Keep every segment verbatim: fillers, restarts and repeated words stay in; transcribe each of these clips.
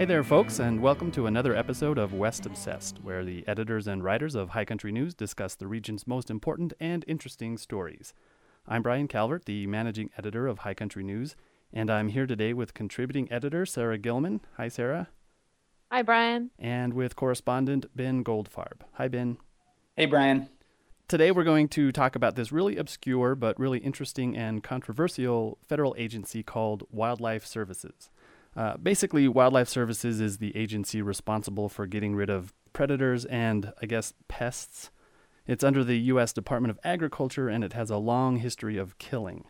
Hey there, folks, and welcome to another episode of West Obsessed, where the editors and writers of High Country News discuss the region's most important and interesting stories. I'm Brian Calvert, the managing editor of High Country News, and I'm here today with contributing editor Sarah Gilman. Hi, Sarah. Hi, Brian. And with correspondent Ben Goldfarb. Hi, Ben. Hey, Brian. Today we're going to talk about this really obscure but really interesting and controversial federal agency called Wildlife Services. Uh, basically, Wildlife Services is the agency responsible for getting rid of predators and, I guess, pests. It's under the U S Department of Agriculture, and it has a long history of killing.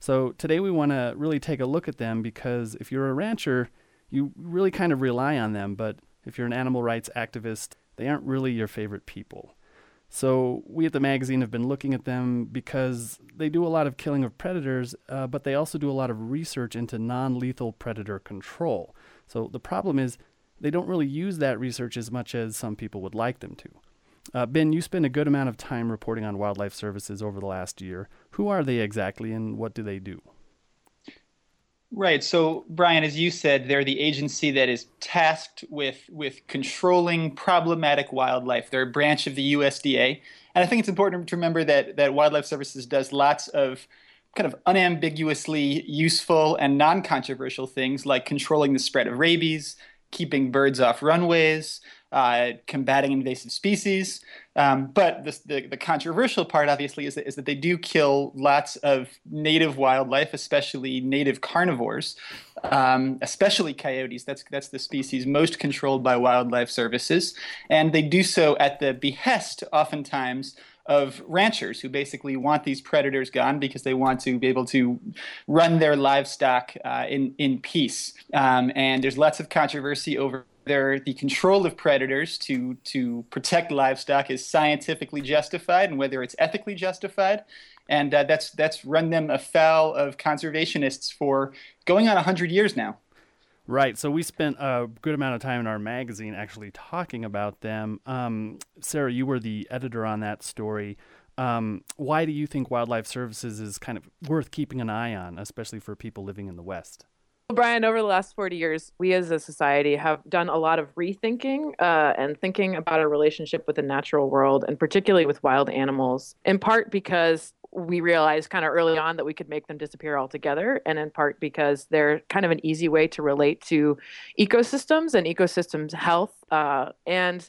So today we want to really take a look at them because if you're a rancher, you really kind of rely on them, but if you're an animal rights activist, they aren't really your favorite people. So we at the magazine have been looking at them because they do a lot of killing of predators, uh, but they also do a lot of research into non-lethal predator control. So the problem is they don't really use that research as much as some people would like them to. Uh, Ben, you spent a good amount of time reporting on Wildlife Services over the last year. Who are they exactly and what do they do? Right. So, Brian, as you said, they're the agency that is tasked with with controlling problematic wildlife. They're a branch of the U S D A. And I think it's important to remember that that Wildlife Services does lots of kind of unambiguously useful and non-controversial things like controlling the spread of rabies, keeping birds off runways, uh, combating invasive species. Um, but this, the, the controversial part, obviously, is that, is that they do kill lots of native wildlife, especially native carnivores, um, especially coyotes. That's that's the species most controlled by Wildlife Services. And they do so at the behest, oftentimes, of ranchers who basically want these predators gone because they want to be able to run their livestock uh, in, in peace. Um, and there's lots of controversy over They're, the control of predators to, to protect livestock is scientifically justified and whether it's ethically justified. And uh, that's that's run them afoul of conservationists for going on one hundred years now. Right. So we spent a good amount of time in our magazine actually talking about them. Um, Sarah, you were the editor on that story. Um, why do you think Wildlife Services is kind of worth keeping an eye on, especially for people living in the West? Brian, over the last forty years, we as a society have done a lot of rethinking uh, and thinking about our relationship with the natural world, and particularly with wild animals, in part because we realized kind of early on that we could make them disappear altogether, and in part because they're kind of an easy way to relate to ecosystems and ecosystems health. Uh, and,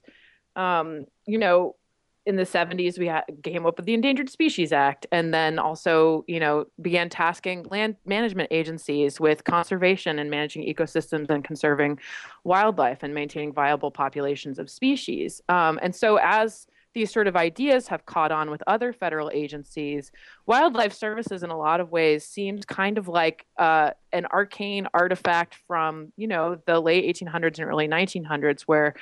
um, you know, in the seventies, we ha- came up with the Endangered Species Act, and then also, you know, began tasking land management agencies with conservation and managing ecosystems and conserving wildlife and maintaining viable populations of species. Um, and so as these sort of ideas have caught on with other federal agencies, Wildlife Services in a lot of ways seems kind of like uh, an arcane artifact from, you know, the late eighteen hundreds and early nineteen hundreds, where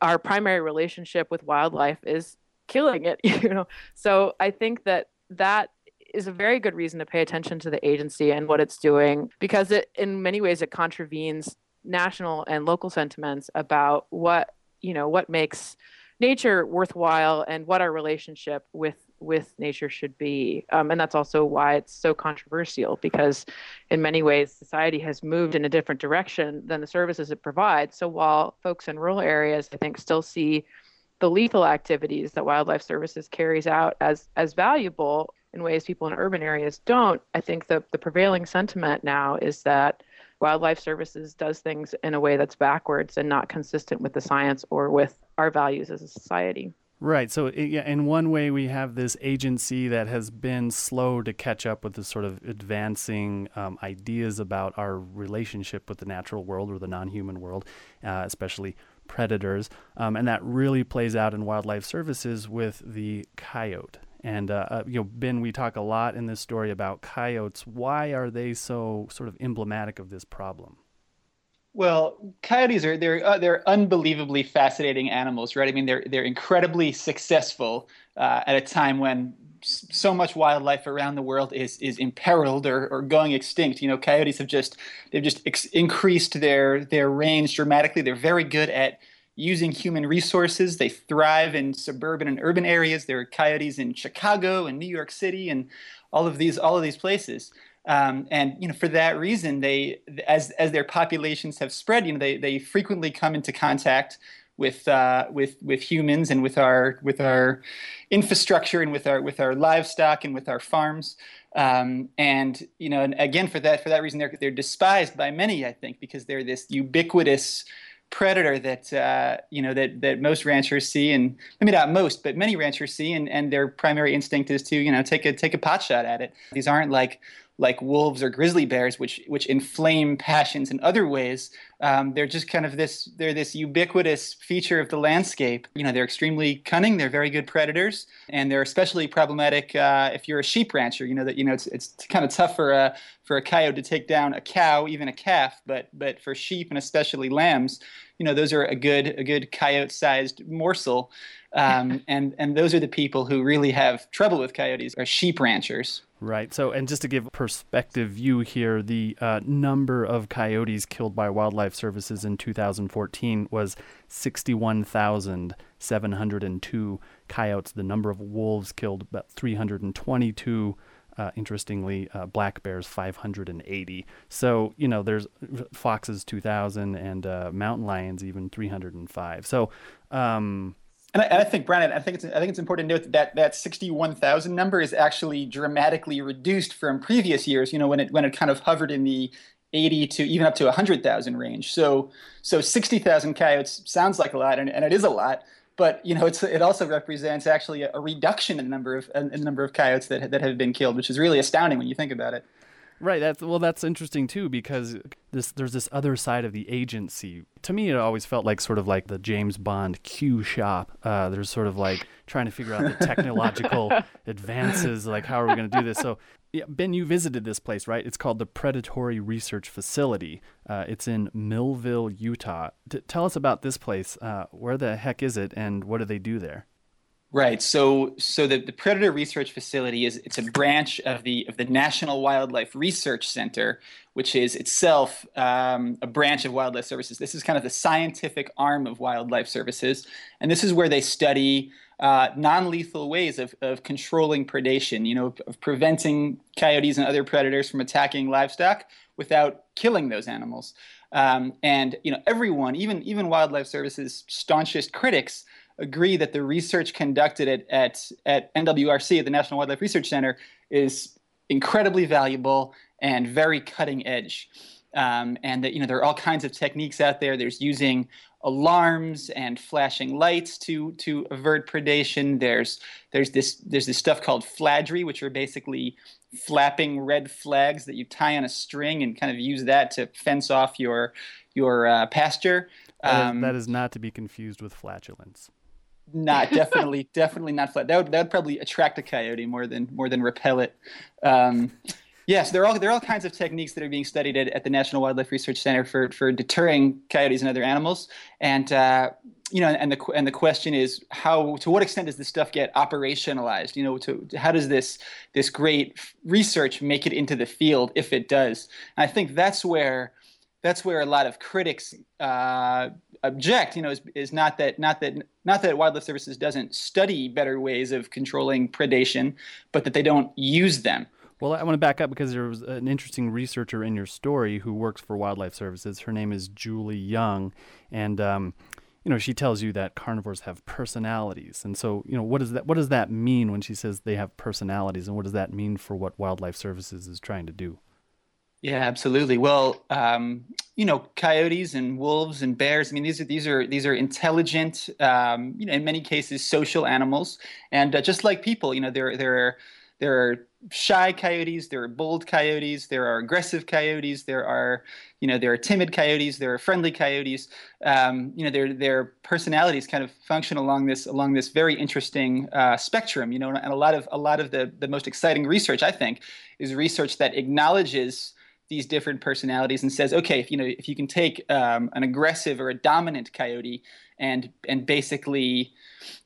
our primary relationship with wildlife is killing it, you know. So I think that that is a very good reason to pay attention to the agency and what it's doing, because it, in many ways, it contravenes national and local sentiments about what, you know, what makes nature worthwhile and what our relationship with with nature should be. Um, and that's also why it's so controversial, because in many ways, society has moved in a different direction than the services it provides. So while folks in rural areas, I think, still see the lethal activities that Wildlife Services carries out as as valuable in ways people in urban areas don't, I think the, the prevailing sentiment now is that Wildlife Services does things in a way that's backwards and not consistent with the science or with our values as a society. Right. So in one way, we have this agency that has been slow to catch up with the sort of advancing um, ideas about our relationship with the natural world or the non-human world, uh, especially predators. Um, and that really plays out in Wildlife Services with the coyote. And, uh, you know, Ben, we talk a lot in this story about coyotes. Why are they so sort of emblematic of this problem? Well, coyotes are they're uh, they're unbelievably fascinating animals, right? I mean, they're they're incredibly successful uh, at a time when s- so much wildlife around the world is is imperiled or, or going extinct. You know, coyotes have just they've just ex- increased their their range dramatically. They're very good at using human resources. They thrive in suburban and urban areas. There are coyotes in Chicago and New York City and all of these all of these places. Um, and, you know, for that reason, they, as, as their populations have spread, you know, they, they frequently come into contact with, uh, with, with humans and with our, with our infrastructure and with our, with our livestock and with our farms. Um, and, you know, and again, for that, for that reason, they're, they're despised by many, I think, because they're this ubiquitous predator that, uh, you know, that, that most ranchers see, and I mean, not most, but many ranchers see, and, and their primary instinct is to, you know, take a, take a pot shot at it. These aren't like, like wolves or grizzly bears, which which inflame passions in other ways. Um, they're just kind of this, they're this ubiquitous feature of the landscape. You know, they're extremely cunning, they're very good predators, and they're especially problematic uh, if you're a sheep rancher. You know, that, you know, it's, it's kind of tough for a, for a coyote to take down a cow, even a calf, but but for sheep and especially lambs, you know, those are a good a good coyote-sized morsel. Um, and, and those are the people who really have trouble with coyotes, are sheep ranchers. Right. So, and just to give perspective view here, the uh, number of coyotes killed by Wildlife Services in two thousand fourteen was sixty-one thousand seven hundred two coyotes. The number of wolves killed, about three hundred twenty-two. Uh, interestingly, uh, black bears, five hundred eighty. So, you know, there's foxes, two thousand, and uh, mountain lions, even three hundred five. So, um... And I, and I think, Brian, I think it's I think it's important to note that that, that sixty-one thousand number is actually dramatically reduced from previous years. You know, when it when it kind of hovered in the eighty to even up to one hundred thousand range. So so sixty thousand coyotes sounds like a lot, and, and it is a lot. But you know, it's it also represents actually a, a reduction in the number of in the number of coyotes that that have been killed, which is really astounding when you think about it. Right. That's well. That's interesting too, because this there's this other side of the agency. To me, it always felt like sort of like the James Bond Q shop. Uh, there's sort of like trying to figure out the technological advances, like how are we going to do this? So, yeah, Ben, you visited this place, right? It's called the Predator Research Facility. Uh, it's in Millville, Utah. T- tell us about this place. Uh, where the heck is it, and what do they do there? Right. So, so the, the Predator Research Facility is it's a branch of the of the National Wildlife Research Center, which is itself um, a branch of Wildlife Services. This is kind of the scientific arm of Wildlife Services, and this is where they study uh, non-lethal ways of of controlling predation. You know, of, of preventing coyotes and other predators from attacking livestock without killing those animals. Um, and you know, everyone, even even Wildlife Services' staunchest critics, agree that the research conducted at, at at N W R C, at the National Wildlife Research Center, is incredibly valuable and very cutting edge. Um, and that, you know, there are all kinds of techniques out there. There's using alarms and flashing lights to to avert predation. There's there's this there's this stuff called flagerie, which are basically flapping red flags that you tie on a string and kind of use that to fence off your your uh, pasture. Um, that, is, that is not to be confused with flatulence. Not definitely, definitely not flat. That would that would probably attract a coyote more than more than repel it. Um, yes, there are all there are all kinds of techniques that are being studied at, at the National Wildlife Research Center for for deterring coyotes and other animals. And uh, you know, and the and the question is how to what extent does this stuff get operationalized? You know, to how does this this great research make it into the field if it does? And I think that's where. That's where a lot of critics uh, object. You know, is, is not that not that not that Wildlife Services doesn't study better ways of controlling predation, but that they don't use them. Well, I want to back up because there was an interesting researcher in your story who works for Wildlife Services. Her name is Julie Young, and um, you know, she tells you that carnivores have personalities. And so, you know, what does that what does that mean when she says they have personalities, and what does that mean for what Wildlife Services is trying to do? Yeah, absolutely. Well, um, you know, coyotes and wolves and bears. I mean, these are these are these are intelligent, um, you know, in many cases, social animals. And uh, just like people, you know, there there are there are shy coyotes, there are bold coyotes, there are aggressive coyotes, there are you know there are timid coyotes, there are friendly coyotes. Um, you know, their their personalities kind of function along this along this very interesting uh, spectrum. You know, and a lot of a lot of the the most exciting research, I think, is research that acknowledges these different personalities and says, okay, if you know, if you can take um, an aggressive or a dominant coyote and and basically,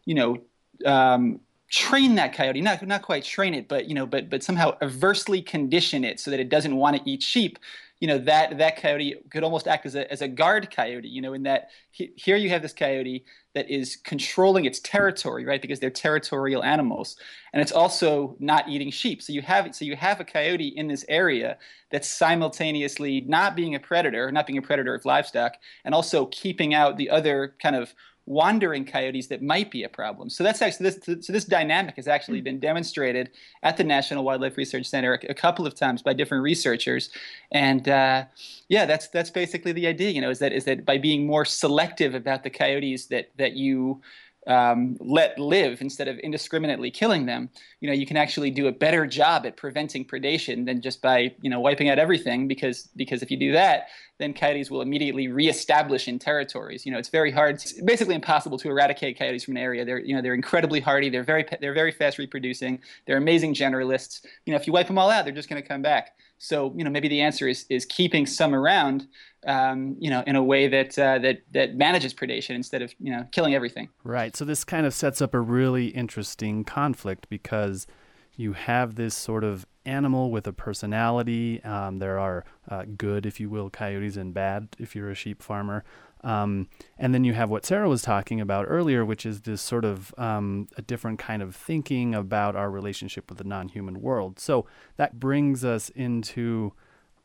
you know, um, train that coyote, not not quite train it, but you know, but but somehow adversely condition it so that it doesn't want to eat sheep. You know, that that coyote could almost act as a as a guard coyote. You know, in that he, here you have this coyote that is controlling its territory, right? Because they're territorial animals, and it's also not eating sheep. So you have so you have a coyote in this area that's simultaneously not being a predator, not being a predator of livestock, and also keeping out the other kind of wandering coyotes that might be a problem. So that's actually this. So this dynamic has actually been demonstrated at the National Wildlife Research Center a couple of times by different researchers, and uh, yeah, that's that's basically the idea. You know, is that is that by being more selective about the coyotes that that you um, let live instead of indiscriminately killing them, you know, you can actually do a better job at preventing predation than just by you know wiping out everything, because because if you do that, then coyotes will immediately reestablish in territories. You know, it's very hard, it's basically impossible to eradicate coyotes from an area. They're, you know, they're incredibly hardy. They're very, they're very fast reproducing. They're amazing generalists. You know, if you wipe them all out, they're just going to come back. So, you know, maybe the answer is is keeping some around, um, you know, in a way that uh, that that manages predation instead of you know killing everything. Right. So this kind of sets up a really interesting conflict, because you have this sort of animal with a personality. Um, there are uh, good, if you will, coyotes, and bad if you're a sheep farmer. Um, and then you have what Sarah was talking about earlier, which is this sort of um, a different kind of thinking about our relationship with the non-human world. So that brings us into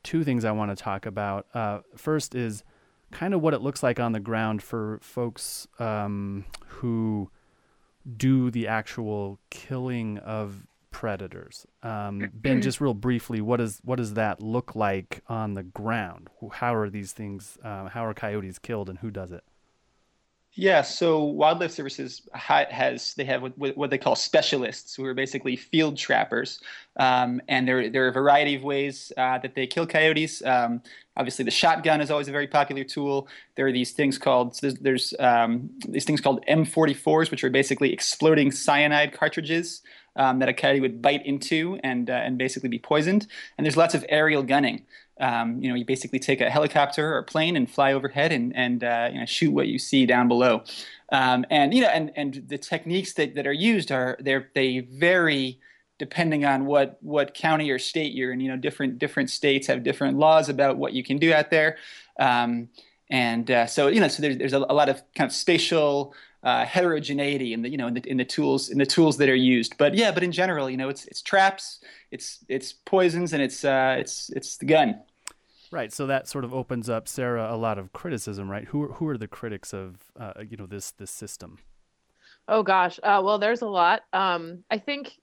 two things I want to talk about. Uh, first is kind of what it looks like on the ground for folks um, who do the actual killing of predators. Um, Ben, just real briefly, what is what does that look like on the ground? How are these things? Um, how are coyotes killed, and who does it? Yeah, so Wildlife Services has they have what, what they call specialists, who are basically field trappers, um, and there there are a variety of ways uh, that they kill coyotes. Um, obviously, the shotgun is always a very popular tool. There are these things called there's, there's um, these things called M forty-fours, which are basically exploding cyanide cartridges. Um, that a coyote would bite into and uh, and basically be poisoned. And there's lots of aerial gunning. Um, you know, you basically take a helicopter or a plane and fly overhead and and uh, you know shoot what you see down below. Um, and you know, and and the techniques that, that are used are they're they vary depending on what what county or state you're in. You know, different different states have different laws about what you can do out there. Um, and uh, so you know, so there's there's a, a lot of kind of spatial Uh, heterogeneity in the you know in the in the tools in the tools that are used, but yeah, but in general, you know, it's it's traps, it's it's poisons, and it's uh, it's it's the gun. Right. So that sort of opens up, Sarah, a lot of criticism, right? Who are, who are the critics of uh, you know this this system? Oh gosh, uh, well, there's a lot. Um, I think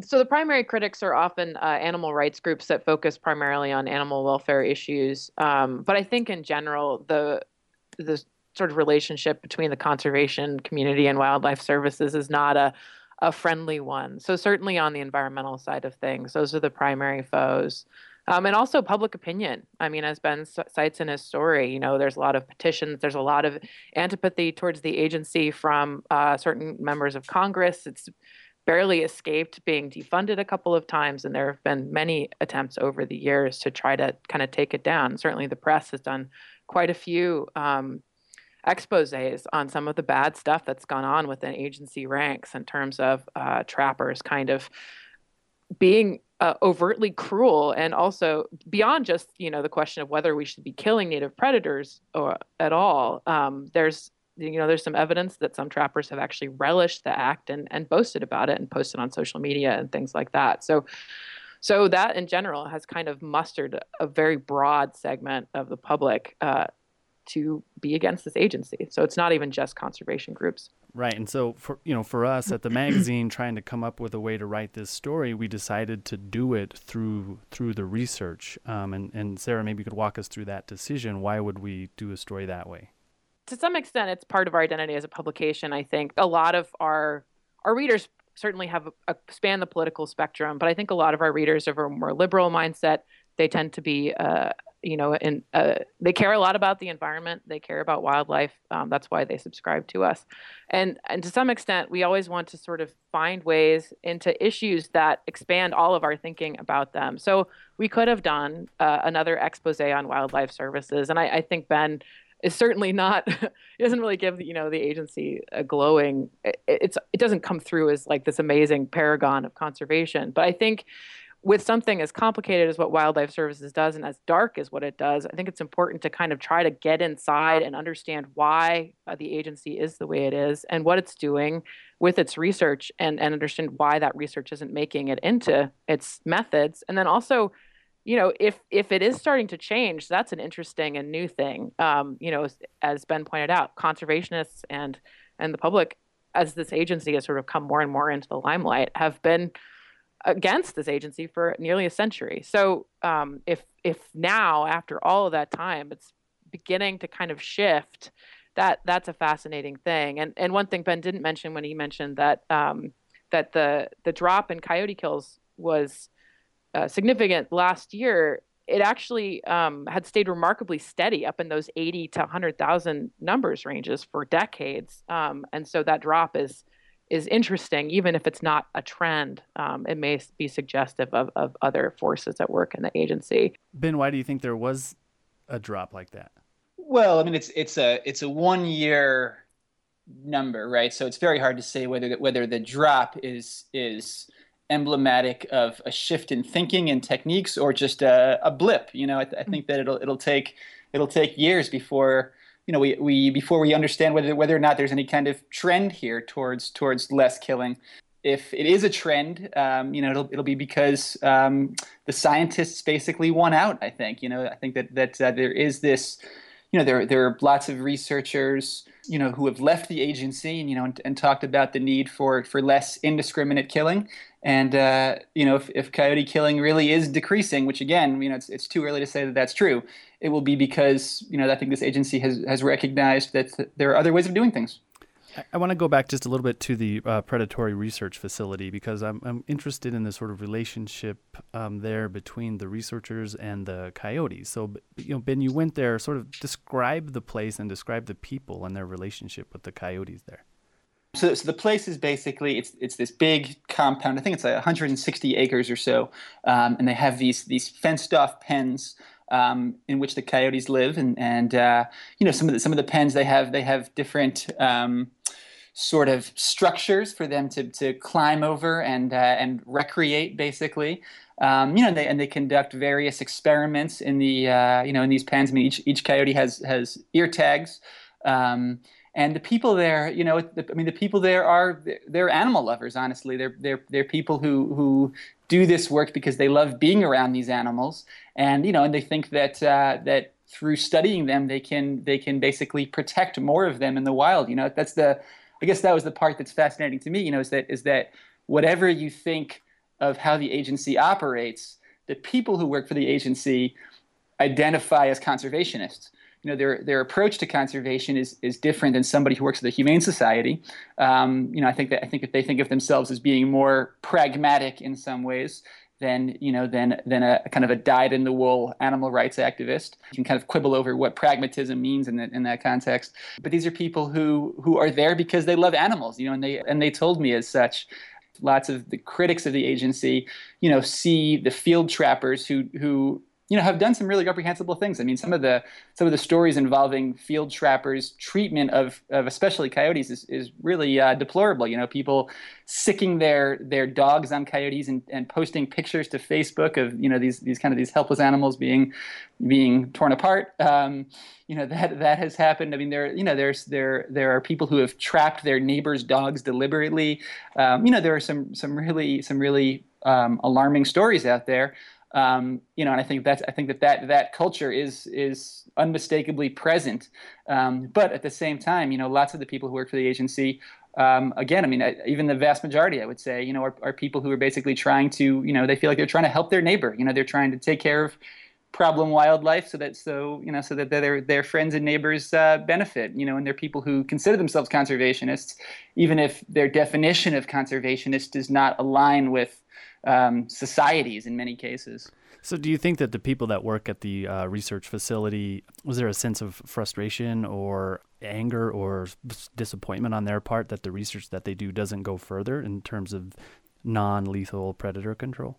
so. The primary critics are often uh, animal rights groups that focus primarily on animal welfare issues, um, but I think in general the the sort of relationship between the conservation community and wildlife services is not a, a friendly one. So certainly on the environmental side of things, those are the primary foes. Um, and also public opinion. I mean, as Ben cites in his story, you know, there's a lot of petitions. There's a lot of antipathy towards the agency from uh, certain members of Congress. It's barely escaped being defunded a couple of times. And there have been many attempts over the years to try to kind of take it down. Certainly the press has done quite a few um exposés on some of the bad stuff that's gone on within agency ranks in terms of uh, trappers kind of being uh, overtly cruel, and also beyond just, you know, the question of whether we should be killing native predators or at all. Um, there's, you know, there's some evidence that some trappers have actually relished the act and, and boasted about it and posted on social media and things like that. So, so that in general has kind of mustered a very broad segment of the public uh, to be against this agency. So it's not even just conservation groups. Right. And so for, you know, for us at the magazine trying to come up with a way to write this story, we decided to do it through through the research. Um, and, and Sarah, maybe you could walk us through that decision. Why would we do a story that way? To some extent, it's part of our identity as a publication, I think. A lot of our our readers certainly have a, a span the political spectrum, but I think a lot of our readers are of a more liberal mindset. They tend to be uh, you know, and uh, they care a lot about the environment. They care about wildlife. Um, that's why they subscribe to us. And and to some extent, we always want to sort of find ways into issues that expand all of our thinking about them. So we could have done uh, another expose on wildlife services. And I, I think Ben is certainly not, it doesn't really give, you know, the agency a glowing, it, it's, it doesn't come through as like this amazing paragon of conservation. But I think with something as complicated as what Wildlife Services does and as dark as what it does, I think it's important to kind of try to get inside and understand why uh, the agency is the way it is and what it's doing with its research, and, and understand why that research isn't making it into its methods. And then also, you know, if if it is starting to change, that's an interesting and new thing. Um, you know, as, as Ben pointed out, conservationists and and the public, as this agency has sort of come more and more into the limelight, have been against this agency for nearly a century. So um, if if now, after all of that time, it's beginning to kind of shift, that that's a fascinating thing. And and one thing Ben didn't mention when he mentioned that um, that the the drop in coyote kills was uh, significant last year. It actually um, had stayed remarkably steady up in those eighty to one hundred thousand numbers ranges for decades, um, and so that drop is. is interesting, even if it's not a trend. Um, it may be suggestive of, of other forces at work in the agency. Ben, why do you think there was a drop like that? Well, I mean, it's it's a it's a one year number, right? So it's very hard to say whether whether the drop is is emblematic of a shift in thinking and techniques or just a, a blip. You know, I, th- I think that it'll it'll take it'll take years before. You know, we, we before we understand whether whether or not there's any kind of trend here towards towards less killing. If it is a trend, um, you know, it'll it'll be because um, the scientists basically won out. I think, you know, I think that that uh, there is this, you know, there there are lots of researchers, you know, who have left the agency and you know and, and talked about the need for for less indiscriminate killing. And uh, you know, if, if coyote killing really is decreasing, which again, you know, it's it's too early to say that that's true. It will be because, you know, I think this agency has, has recognized that there are other ways of doing things. I want to go back just a little bit to the uh, Predatory Research Facility, because I'm I'm interested in the sort of relationship um, there between the researchers and the coyotes. So, you know, Ben, you went there, sort of describe the place and describe the people and their relationship with the coyotes there. So, so the place is basically, it's it's this big compound. I think it's like one hundred sixty acres or so, um, and they have these these fenced off pens um, in which the coyotes live, and and uh, you know some of the some of the pens they have they have different um, sort of structures for them to to climb over and uh, and recreate basically. Um, you know, they, and they conduct various experiments in the uh, you know in these pens. I mean, each each coyote has has ear tags. Um, And the people there, you know, I mean, the people there are, they're animal lovers, honestly. They're they're they're people who who do this work because they love being around these animals, and you know, and they think that uh, that through studying them, they can they can basically protect more of them in the wild. You know, that's the, I guess that was the part that's fascinating to me. You know, is that is that whatever you think of how the agency operates, the people who work for the agency identify as conservationists. You know, their their approach to conservation is is different than somebody who works at the Humane Society. Um, you know, I think that I think that they think of themselves as being more pragmatic in some ways than you know than than a kind of a dyed in the wool animal rights activist. You can kind of quibble over what pragmatism means in that in that context. But these are people who who are there because they love animals. You know, and they and they told me as such. Lots of the critics of the agency, you know, see the field trappers who who. you know, have done some really reprehensible things. I mean, some of the some of the stories involving field trappers' treatment of, of especially coyotes is, is really uh, deplorable. You know, people sicking their their dogs on coyotes and, and posting pictures to Facebook of, you know, these these kind of these helpless animals being being torn apart. Um, you know, that that has happened. I mean, there you know, there's there there are people who have trapped their neighbors' dogs deliberately. Um, you know, there are some some really some really um, alarming stories out there. Um, you know, and I think that's I think that that, that culture is is unmistakably present. Um, but at the same time, you know, lots of the people who work for the agency, um, again, I mean, I, even the vast majority, I would say, you know, are, are people who are basically trying to, you know, they feel like they're trying to help their neighbor. You know, they're trying to take care of problem wildlife so that so you know so that their their friends and neighbors uh, benefit. You know, and they're people who consider themselves conservationists, even if their definition of conservationist does not align with. Um, societies in many cases. So do you think that the people that work at the uh, research facility, was there a sense of frustration or anger or disappointment on their part that the research that they do doesn't go further in terms of non-lethal predator control?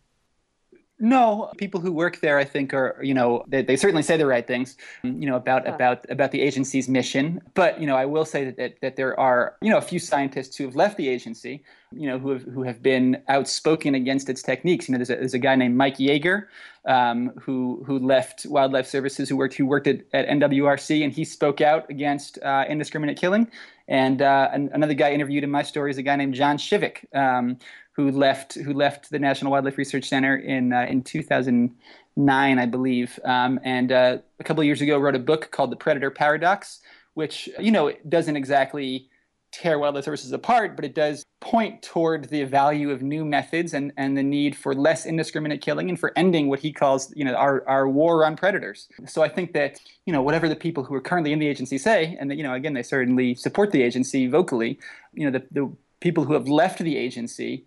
No, people who work there, I think, are, you know, they, they certainly say the right things, you know, about yeah. about about the agency's mission. But, you know, I will say that, that that there are, you know, a few scientists who have left the agency you know, who have, who have been outspoken against its techniques. You know, there's a, there's a guy named Mike Yeager um, who who left Wildlife Services, who worked who worked at, at N W R C, and he spoke out against uh, indiscriminate killing. And uh, an, another guy interviewed in my story is a guy named John Shivik, um, who left who left the National Wildlife Research Center in uh, in two thousand nine, I believe, um, and uh, a couple of years ago wrote a book called The Predator Paradox, which, you know, it doesn't exactly tear wildlife services apart, but it does point toward the value of new methods and, and the need for less indiscriminate killing and for ending what he calls, you know, our, our war on predators. So I think that, you know, whatever the people who are currently in the agency say, and, that, you know, again, they certainly support the agency vocally, you know, the, the people who have left the agency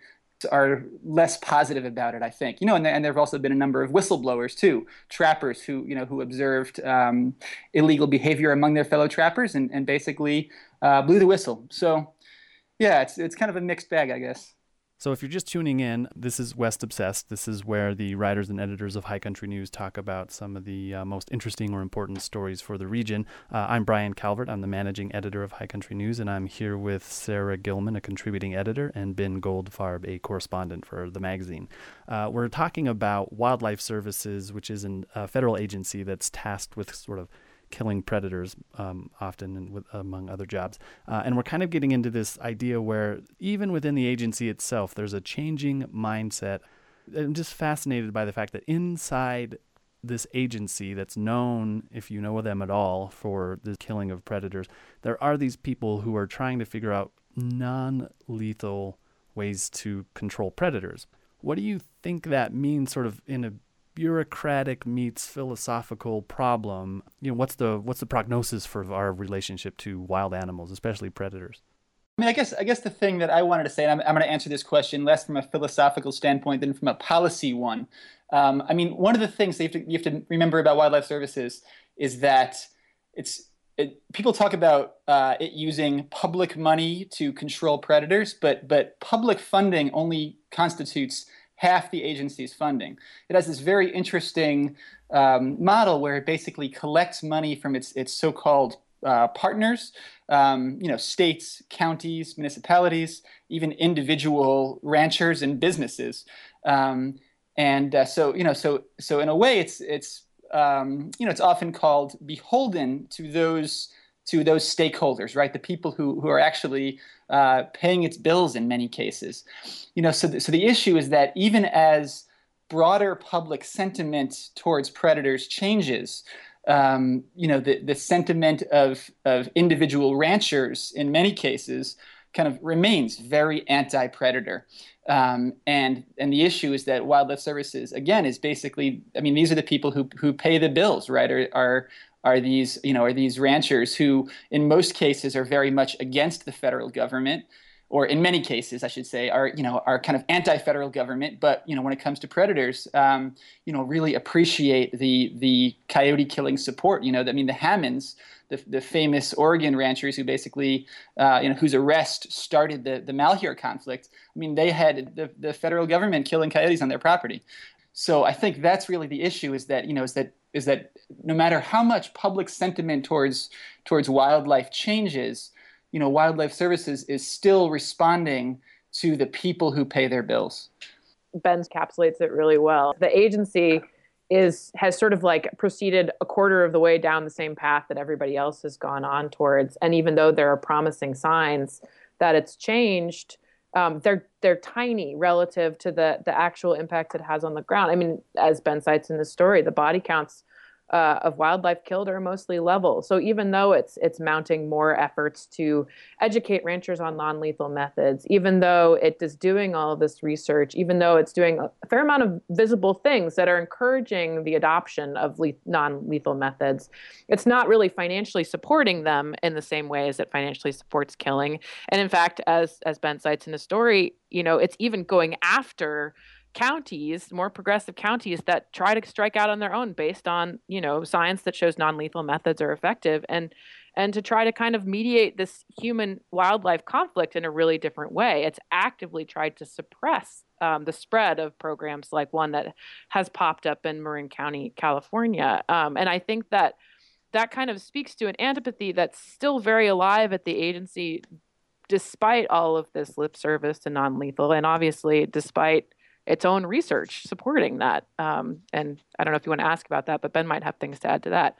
are less positive about it, I think. You know, and, and there have also been a number of whistleblowers too, trappers who, you know, who observed um, illegal behavior among their fellow trappers and, and basically uh, blew the whistle. So, yeah, it's it's kind of a mixed bag, I guess. So if you're just tuning in, this is West Obsessed. This is where the writers and editors of High Country News talk about some of the uh, most interesting or important stories for the region. Uh, I'm Brian Calvert. I'm the managing editor of High Country News, and I'm here with Sarah Gilman, a contributing editor, and Ben Goldfarb, a correspondent for the magazine. Uh, we're talking about Wildlife Services, which is an, a federal agency that's tasked with sort of killing predators, um, often and with, among other jobs. Uh, and we're kind of getting into this idea where even within the agency itself, there's a changing mindset. I'm just fascinated by the fact that inside this agency that's known, if you know them at all, for the killing of predators, there are these people who are trying to figure out non-lethal ways to control predators. What do you think that means sort of in a bureaucratic meets philosophical problem? You know, what's the what's the prognosis for our relationship to wild animals, especially predators? I mean, I guess I guess the thing that I wanted to say, and I'm, I'm going to answer this question less from a philosophical standpoint than from a policy one. Um, I mean, one of the things that you have to, you have to remember about Wildlife Services is that it's it, people talk about uh, it using public money to control predators, but but public funding only constitutes half the agency's funding. It has this very interesting um, model where it basically collects money from its its so-called uh, partners, um, you know, states, counties, municipalities, even individual ranchers and businesses. Um, and uh, so, you know, so so in a way, it's it's um, you know, it's often called beholden to those to those stakeholders, right? The people who who are actually Uh, paying its bills in many cases. You know, so, th- so the issue is that even as broader public sentiment towards predators changes, um, you know, the, the sentiment of, of individual ranchers in many cases kind of remains very anti-predator. Um, and and the issue is that Wildlife Services, again, is basically, I mean, these are the people who who pay the bills, right, are, are Are these, you know, are these ranchers who, in most cases, are very much against the federal government, or in many cases, I should say, are, you know, are kind of anti-federal government. But, you know, when it comes to predators, um, you know, really appreciate the the coyote killing support. You know, I mean, the Hammonds, the the famous Oregon ranchers who basically, uh, you know, whose arrest started the the Malheur conflict. I mean, they had the the federal government killing coyotes on their property. So I think that's really the issue: is that, you know, is that is that no matter how much public sentiment towards towards wildlife changes, you know, Wildlife Services is still responding to the people who pay their bills. Ben encapsulates it really well. The agency is has sort of like proceeded a quarter of the way down the same path that everybody else has gone on towards. And even though there are promising signs that it's changed, Um, they're they're tiny relative to the the actual impact it has on the ground. I mean, as Ben cites in the story, the body counts uh, of wildlife killed are mostly level. So even though it's it's mounting more efforts to educate ranchers on non-lethal methods, even though it is doing all of this research, even though it's doing a fair amount of visible things that are encouraging the adoption of le- non-lethal methods, it's not really financially supporting them in the same way as it financially supports killing. And in fact, as as Ben cites in the story, you know, it's even going after counties, more progressive counties that try to strike out on their own based on, you know, science that shows non-lethal methods are effective, and and to try to kind of mediate this human wildlife conflict in a really different way. It's actively tried to suppress um, the spread of programs like one that has popped up in Marin County, California. Um, and I think that that kind of speaks to an antipathy that's still very alive at the agency despite all of this lip service to non-lethal, and obviously despite its own research supporting that. Um, and I don't know if you want to ask about that, but Ben might have things to add to that.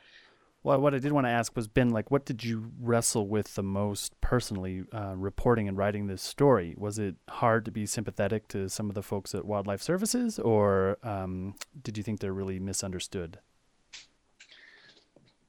Well, what I did want to ask was, Ben, like, what did you wrestle with the most personally uh, reporting and writing this story? Was it hard to be sympathetic to some of the folks at Wildlife Services, or um, did you think they're really misunderstood?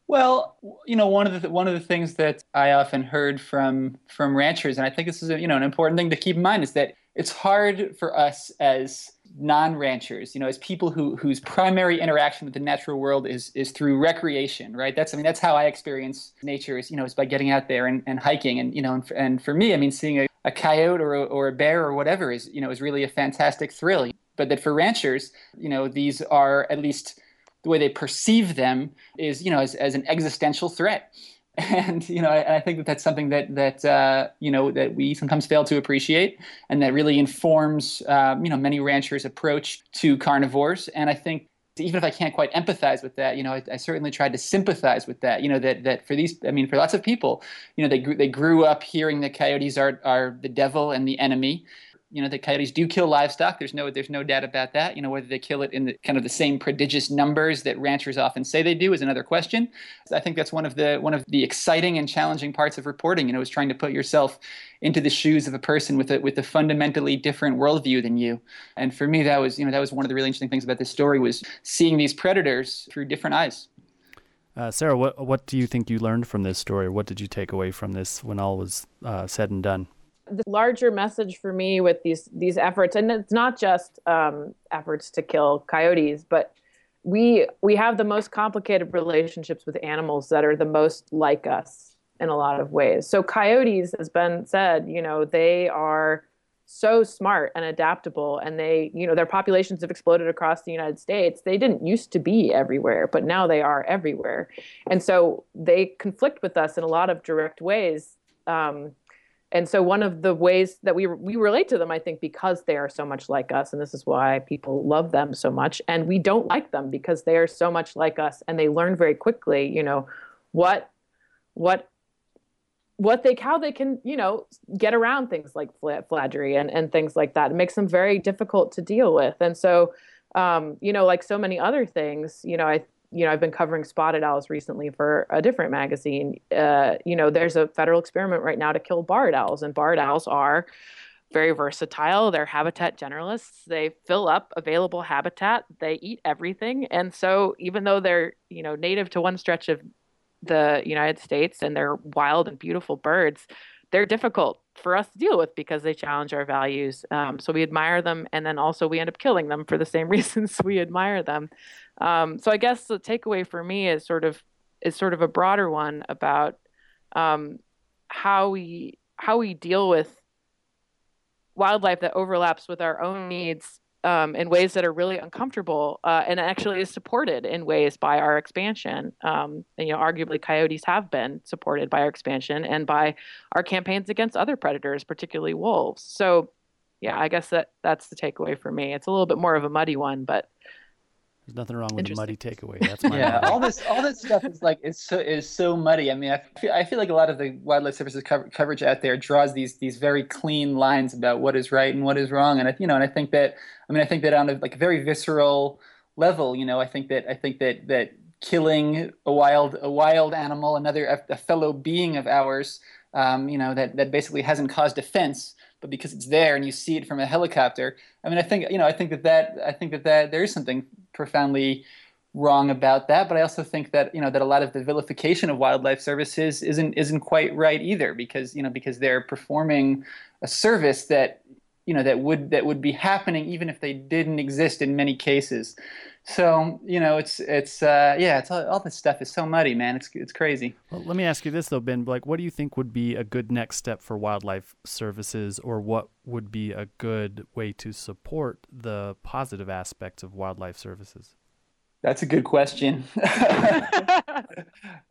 Well, you know, one of the one of the things that I often heard from from ranchers, and I think this is a, you know, an important thing to keep in mind, is that it's hard for us as non-ranchers, you know, as people who whose primary interaction with the natural world is is through recreation, right? That's, I mean, that's how I experience nature is, you know, is by getting out there and, and hiking. And, you know, and, and for me, I mean, seeing a, a coyote or a, or a bear or whatever is, you know, is really a fantastic thrill. But that for ranchers, you know, these are, at least the way they perceive them, is, you know, as, as an existential threat. And, you know, I, I think that that's something that, that uh, you know, that we sometimes fail to appreciate, and that really informs, um, you know, many ranchers' approach to carnivores. And I think even if I can't quite empathize with that, you know, I, I certainly tried to sympathize with that, you know, that, that for these, I mean, for lots of people, you know, they grew, they grew up hearing that coyotes are, are the devil and the enemy. You know, the coyotes do kill livestock. There's no there's no doubt about that. You know, whether they kill it in the kind of the same prodigious numbers that ranchers often say they do is another question. I think that's one of the one of the exciting and challenging parts of reporting, you know, is trying to put yourself into the shoes of a person with a with a fundamentally different worldview than you. And for me, that was, you know, that was one of the really interesting things about this story, was seeing these predators through different eyes. Uh, Sarah, what what do you think you learned from this story? What did you take away from this when all was uh, said and done? The larger message for me with these these efforts, and it's not just um, efforts to kill coyotes, but we we have the most complicated relationships with animals that are the most like us in a lot of ways. So coyotes, as Ben said, you know, they are so smart and adaptable, and they, you know, their populations have exploded across the United States. They didn't used to be everywhere, but now they are everywhere. And so they conflict with us in a lot of direct ways. Um, And so one of the ways that we we relate to them, I think, because they are so much like us, and this is why people love them so much, and we don't like them because they are so much like us, and they learn very quickly, you know, what, what, what they, how they can, you know, get around things like flattery and, and things like that. It makes them very difficult to deal with. And so, um, you know, like so many other things, you know, I you know, I've been covering spotted owls recently for a different magazine. Uh, you know, there's a federal experiment right now to kill barred owls, and barred owls are very versatile. They're habitat generalists. They fill up available habitat. They eat everything. And so even though they're, you know, native to one stretch of the United States and they're wild and beautiful birds, they're difficult for us to deal with because they challenge our values. Um, so we admire them, and then also we end up killing them for the same reasons we admire them. Um, so I guess the takeaway for me is sort of is sort of a broader one about um, how we how we deal with wildlife that overlaps with our own needs um, in ways that are really uncomfortable uh, and actually is supported in ways by our expansion. Um, and, you know, arguably coyotes have been supported by our expansion and by our campaigns against other predators, particularly wolves. So, yeah, I guess that that's the takeaway for me. It's a little bit more of a muddy one, but. There's nothing wrong with a muddy takeaway. That's my yeah. All this, all this stuff is like is so is so muddy. I mean, I feel, I feel like a lot of the wildlife services cover, coverage out there draws these these very clean lines about what is right and what is wrong. And I, you know, and I think that, I mean, I think that on a like a very visceral level, you know, I think that I think that that killing a wild a wild animal, another a fellow being of ours, um, you know, that that basically hasn't caused offense. But because it's there and you see it from a helicopter, I mean, I think, you know, I think that that, I think that that there is something profoundly wrong about that. But I also think that, you know, that a lot of the vilification of wildlife services isn't, isn't quite right either, because, you know, because they're performing a service that, you know, that would, that would be happening even if they didn't exist in many cases. So, you know, it's, it's, uh, yeah, it's all, all this stuff is so muddy, man. It's, it's crazy. Well, let me ask you this though, Ben, like, what do you think would be a good next step for wildlife services, or what would be a good way to support the positive aspects of wildlife services? That's a good question.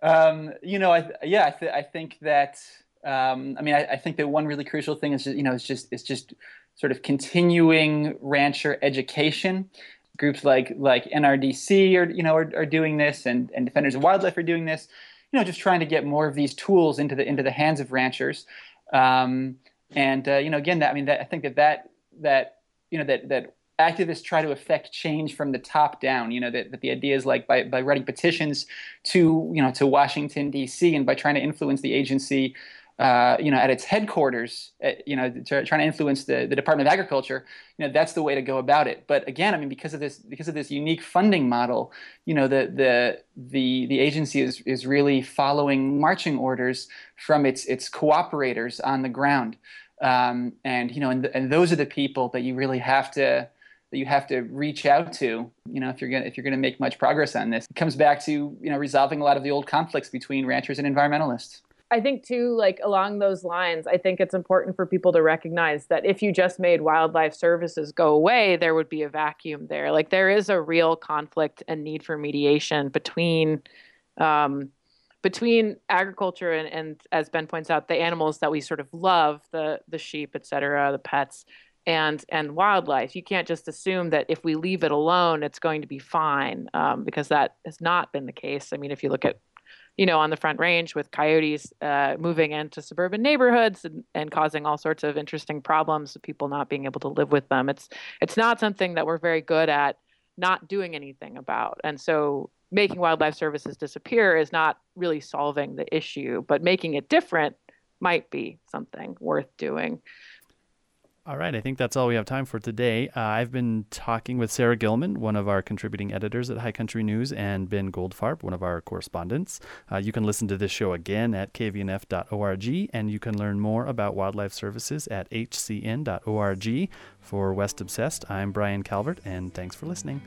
um, you know, I, yeah, I, th- I think that, um, I mean, I, I think that one really crucial thing is just, you know, it's just, it's just sort of continuing rancher education. Groups like like N R D C are you know are, are doing this, and, and Defenders of Wildlife are doing this, you know, just trying to get more of these tools into the into the hands of ranchers. Um, and, uh, you know, again, that, I mean, that, I think that, that, that, you know, that, that activists try to affect change from the top down, you know, that, that the idea is like by, by writing petitions to, you know, to Washington, D C, and by trying to influence the agency, uh, you know, at its headquarters, at, you know, to, trying to influence the, the Department of Agriculture, you know, that's the way to go about it. But again, I mean, because of this, because of this unique funding model, you know, the, the, the, the agency is, is really following marching orders from its, its cooperators on the ground. Um, and, you know, and, and those are the people that you really have to, that you have to reach out to, you know, if you're going to, if you're going to make much progress on this. It comes back to, you know, resolving a lot of the old conflicts between ranchers and environmentalists. I think too, like along those lines, I think it's important for people to recognize that if you just made wildlife services go away, there would be a vacuum there. Like there is a real conflict and need for mediation between, um, between agriculture and, and, as Ben points out, the animals that we sort of love, the, the sheep, et cetera, the pets, and and wildlife. You can't just assume that if we leave it alone, it's going to be fine, um, because that has not been the case. I mean, if you look at, you know, on the Front Range with coyotes uh, moving into suburban neighborhoods and, and causing all sorts of interesting problems of people not being able to live with them. It's it's not something that we're very good at not doing anything about. And so making wildlife services disappear is not really solving the issue, but making it different might be something worth doing. All right. I think that's all we have time for today. Uh, I've been talking with Sarah Gilman, one of our contributing editors at High Country News, and Ben Goldfarb, one of our correspondents. Uh, you can listen to this show again at k v n f dot org, and you can learn more about wildlife services at h c n dot org. For West Obsessed, I'm Brian Calvert, and thanks for listening.